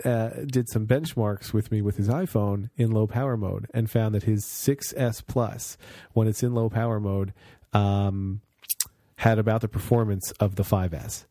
uh, did some benchmarks with me with his iPhone in low power mode and found that his six S Plus, when it's in low power mode, um, had about the performance of the five S.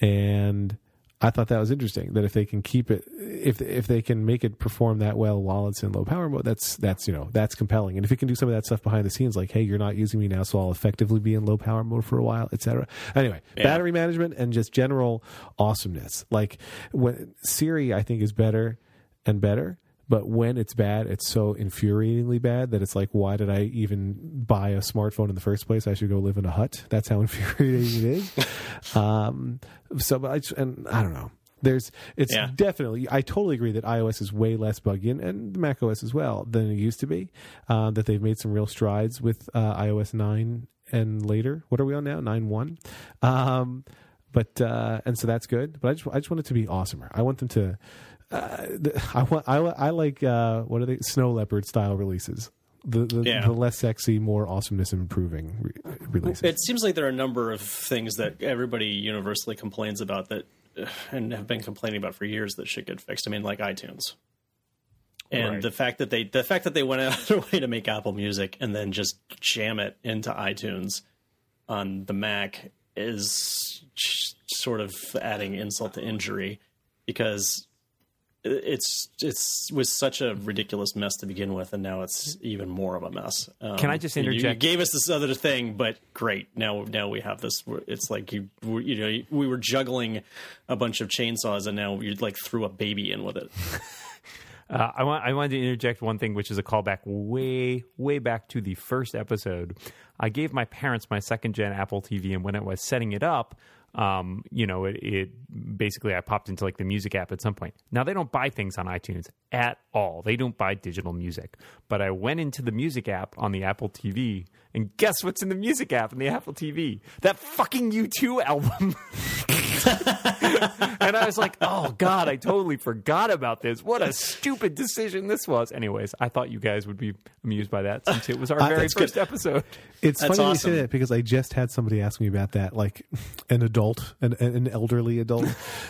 And... I thought that was interesting, that if they can keep it, if if they can make it perform that well while it's in low power mode, that's, that's you know, that's compelling. And if it can do some of that stuff behind the scenes, like, hey, you're not using me now, so I'll effectively be in low power mode for a while, et cetera. Anyway, yeah. battery management and just general awesomeness. Like, when Siri, I think, is better and better. But when it's bad, it's so infuriatingly bad that it's like, why did I even buy a smartphone in the first place? I should go live in a hut. That's how infuriating it is. Um, so, but I just, and I don't know. There's, it's yeah. definitely, I totally agree that iOS is way less buggy, and, and Mac O S as well, than it used to be. Uh, that they've made some real strides with uh, iOS nine and later. What are we on now? nine point one. Um, but uh, and so that's good. But I just, I just want it to be awesomer. I want them to. Uh, I want. I, I like. Uh, what are they? Snow Leopard style releases. The the, yeah. the less sexy, more awesomeness improving re- releases. It seems like there are a number of things that everybody universally complains about that, and have been complaining about for years, that should get fixed. I mean, like iTunes, and right. the fact that they the fact that they went out of their way to make Apple Music and then just jam it into iTunes on the Mac is sort of adding insult to injury, because. It's it's was such a ridiculous mess to begin with, and now it's even more of a mess. Um, Can I just interject? You, you gave us this other thing, but great. Now now we have this. It's like you you know we were juggling a bunch of chainsaws, and now you like threw a baby in with it. uh, I want I wanted to interject one thing, which is a callback way way back to the first episode. I gave my parents my second gen Apple T V, and when I was setting it up. Um, you know, it, it basically I popped into like the music app at some point. Now they don't buy things on iTunes at all. They don't buy digital music. But I went into the music app on the Apple T V, and guess what's in the music app on the Apple T V? That fucking U two album. And I was like, oh God, I totally forgot about this. What a stupid decision this was. Anyways, I thought you guys would be amused by that, since it was our very That's first good. episode. It's That's funny awesome. you say that, because I just had somebody ask me about that, like an adult, an, an elderly adult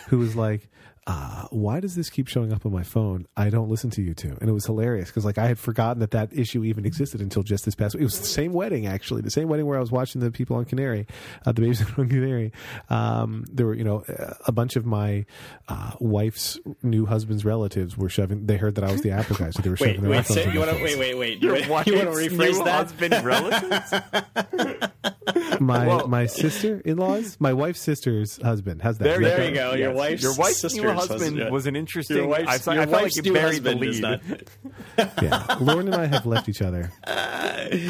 who was like, Uh, why does this keep showing up on my phone? I don't listen to you two. And it was hilarious, because like I had forgotten that that issue even existed until just this past week. It was the same wedding, actually, the same wedding where I was watching the people on Canary, uh, the babies on Canary. Um, there were, you know, a bunch of my uh, wife's new husband's relatives were shoving. They heard that I was the Apple guy, so they were wait, shoving their wait, say, you wanna, wait, wait, wait. You want to rephrase that? Husband relatives? My Whoa. my sister-in-law's, my wife's sister's husband. How's that? There, there that you go. Your yes. wife's, your wife's sister's husband, husband was an interesting. Your wife's, I, thought, your I felt wife's like you buried the lead. Not... yeah, Lauren and I have left each other. Uh, you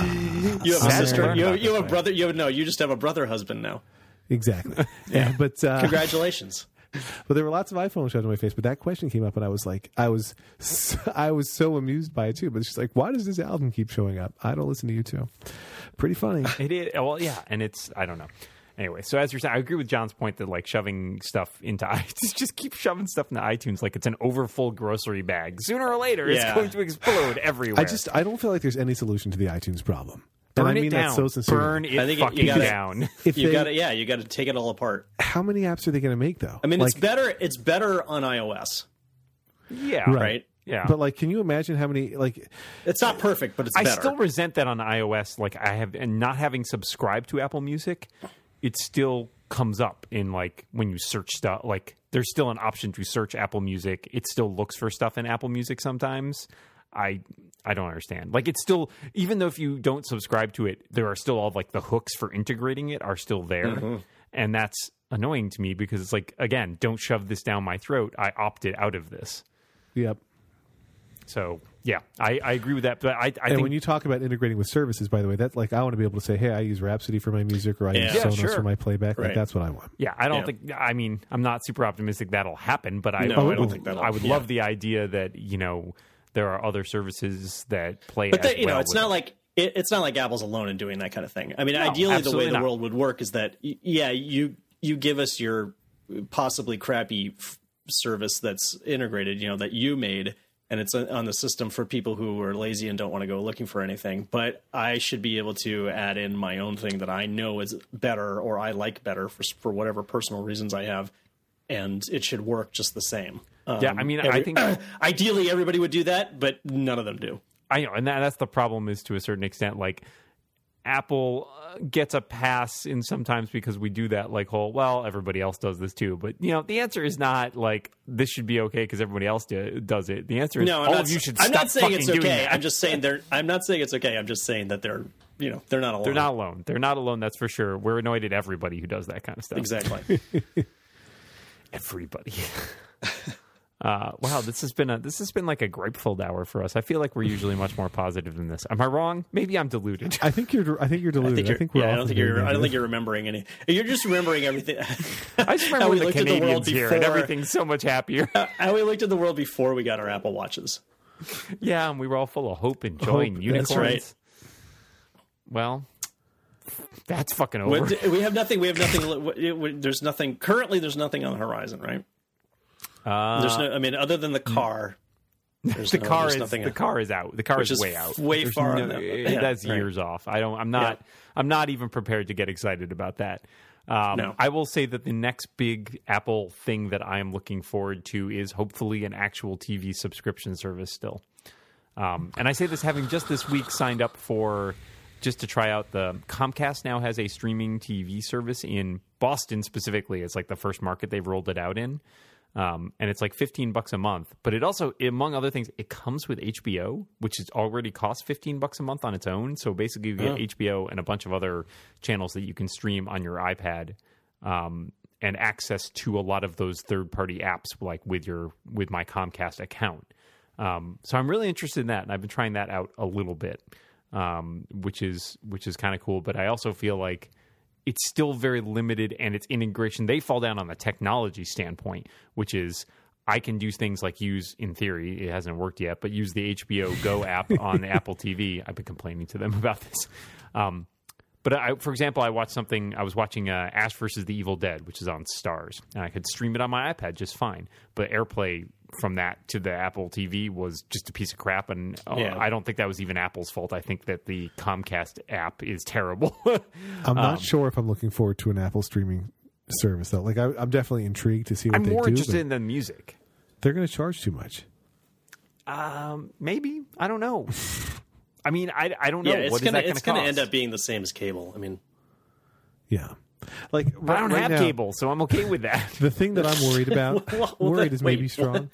have a sister. You have, you have a brother. You have, no. You just have a brother husband now. Exactly. yeah. yeah, but uh, congratulations. But there were lots of iPhone shoved in my face. But that question came up, and I was like, I was, so, I was so amused by it too. But she's like, why does this album keep showing up? I don't listen to you too. Pretty funny. It is. Well, yeah, and it's I don't know. Anyway, so as you're saying, I agree with John's point that like shoving stuff into iTunes, just keep shoving stuff into iTunes like it's an overfull grocery bag. Sooner or later, yeah. it's going to explode everywhere. I just I don't feel like there's any solution to the iTunes problem. Burn and I mean it down. That's so sincere. Burn it I think fucking you gotta, down. If you got yeah, you got to take it all apart. How many apps are they going to make though? I mean, like, it's better. It's better on iOS. Yeah. Right. right? Yeah. But like, can you imagine how many like? It's not perfect, but it's. I better. still resent that on iOS. Like, I have and not having subscribed to Apple Music, it still comes up in like when you search stuff. Like, there's still an option to search Apple Music. It still looks for stuff in Apple Music sometimes. I I don't understand. Like, it's still, even though if you don't subscribe to it, there are still all of, like, the hooks for integrating it are still there. Mm-hmm. And that's annoying to me because it's like, again, don't shove this down my throat. I opted out of this. Yep. So, yeah, I, I agree with that. But I, I and think when you talk about integrating with services, by the way, that's like, I want to be able to say, hey, I use Rhapsody for my music, or I yeah. use yeah, Sonos sure. for my playback. Right. Like, that's what I want. Yeah, I don't yeah. think, I mean, I'm not super optimistic that'll happen, but I, no, I, I don't think that'll I would yeah. love the idea that, you know, there are other services that play but as they, you well know, it's not it. like it, it's not like Apple's alone in doing that kind of thing. I mean, no, ideally the way the not. world would work is that, yeah, you you give us your possibly crappy f- service that's integrated, you know, that you made, and it's on the system for people who are lazy and don't want to go looking for anything. But I should be able to add in my own thing that I know is better or I like better for, for whatever personal reasons I have, and it should work just the same. Um, yeah, I mean, every, I think ideally everybody would do that, but none of them do. I know, and that, that's the problem is to a certain extent, like Apple uh, gets a pass in sometimes because we do that, like, whole, well, everybody else does this too. But, you know, the answer is not like this should be okay because everybody else do, does it. The answer is no, all not, of you should I'm stop fucking doing that. I'm not saying it's okay. I'm just saying they're. I'm not saying it's okay. I'm just saying that they're. You know, they're not alone. They're not alone. They're not alone. That's for sure. We're annoyed at everybody who does that kind of stuff. Exactly. Everybody. Uh, wow, this has been a this has been like a grape-filled hour for us. I feel like we're usually much more positive than this. Am I wrong? Maybe I'm deluded. I think you're. I think you're deluded. I think, you're, I think we're. Yeah, I don't think you're. I don't think you're remembering any. You're just remembering everything. I just remember the Canadians the here, before, and everything's so much happier. How we looked at the world before we got our Apple Watches. Yeah, and we were all full of hope and joy hope, and unicorns. That's right. Well. That's fucking over. We have nothing. We have nothing. There's nothing currently. There's nothing on the horizon, right? Uh, there's no. I mean, other than the car. The no, car is the out. car is out. The car Which is way out. Way there's far. No, that, yeah, that's right. years off. I don't. I'm not. Yeah. I'm not even prepared to get excited about that. Um, no. I will say that the next big Apple thing that I am looking forward to is hopefully an actual T V subscription service still. Um, and I say this having just this week signed up for. Just to try out the Comcast now has a streaming T V service in Boston specifically. It's like the first market they've rolled it out in. Um, and it's like fifteen bucks a month, but it also, among other things, it comes with H B O, which is already costs fifteen bucks a month on its own. So basically you get oh. H B O and a bunch of other channels that you can stream on your iPad, um, and access to a lot of those third party apps, like with your, with my Comcast account. Um, so I'm really interested in that. And I've been trying that out a little bit. Um, which is which is kind of cool, but I also feel like it's still very limited, and its integration, they fall down on the technology standpoint, which is I can do things like use, in theory, it hasn't worked yet, but use the H B O Go app on the Apple T V. I've been complaining to them about this. Um, but I, for example, I watched something, I was watching uh, Ash versus the Evil Dead, which is on Starz, and I could stream it on my iPad just fine, but AirPlay from that to the Apple T V was just a piece of crap, and oh, yeah. I don't think that was even Apple's fault. I think that the Comcast app is terrible. I'm not um, sure if I'm looking forward to an Apple streaming service, though. Like, I, I'm definitely intrigued to see what I'm they do. I'm more interested in the music. They're going to charge too much. Um, maybe. I don't know. I mean, I, I don't know. Yeah, what gonna, is that going to cost? It's going to end up being the same as cable. I mean... Yeah. Like, but right, I don't right have now, cable, so I'm okay with that. The thing that I'm worried about, well, well, worried is wait, maybe strong,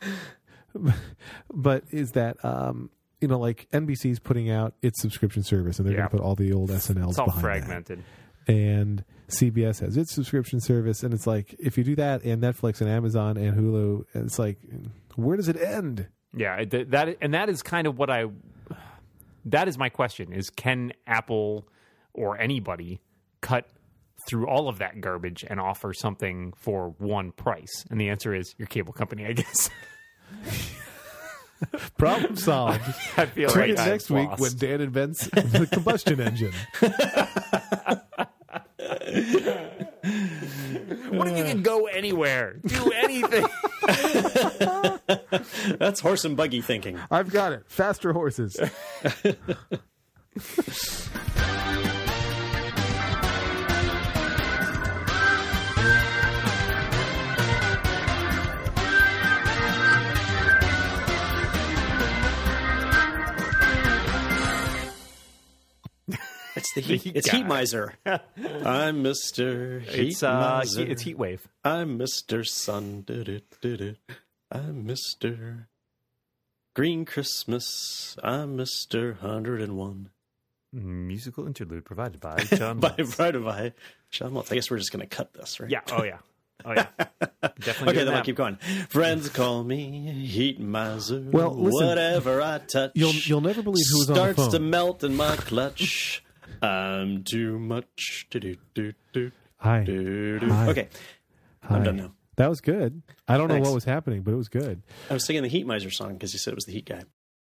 but is that, um, you know, like N B C's putting out its subscription service, and they're yeah. going to put all the old S N Ls it's all behind fragmented. That. And C B S has its subscription service, and it's like, if you do that, and Netflix and Amazon and Hulu, it's like, where does it end? Yeah, that and that is kind of what I, that is my question, is can Apple or anybody cut through all of that garbage and offer something for one price? And the answer is your cable company, I guess. Problem solved. I feel Turn like it next lost. week when Dan invents the combustion engine. What if you can go anywhere? Do anything. That's horse and buggy thinking. I've got it. Faster horses. It's the heat. The heat it's guy. Heat Miser. I'm Mister Heat it's, uh, Miser. It's Heat Wave. I'm Mister Sun. I'm Mister Green Christmas, I'm Mister one oh one. Musical interlude provided by John by, provided by John Moltz. I guess we're just going to cut this, right? Yeah, oh yeah. Oh yeah. Definitely. Okay, then I'll keep going. Friends call me heat miser. Well, listen, whatever I touch, you'll you'll never believe who's on the phone. Starts to melt in my clutch. I'm too much. Do, do, do, do, Hi. Do, do. Hi. Okay. Hi. I'm done now. That was good. I don't Thanks. know what was happening, but it was good. I was singing the Heat Miser song because he said it was the Heat Guy.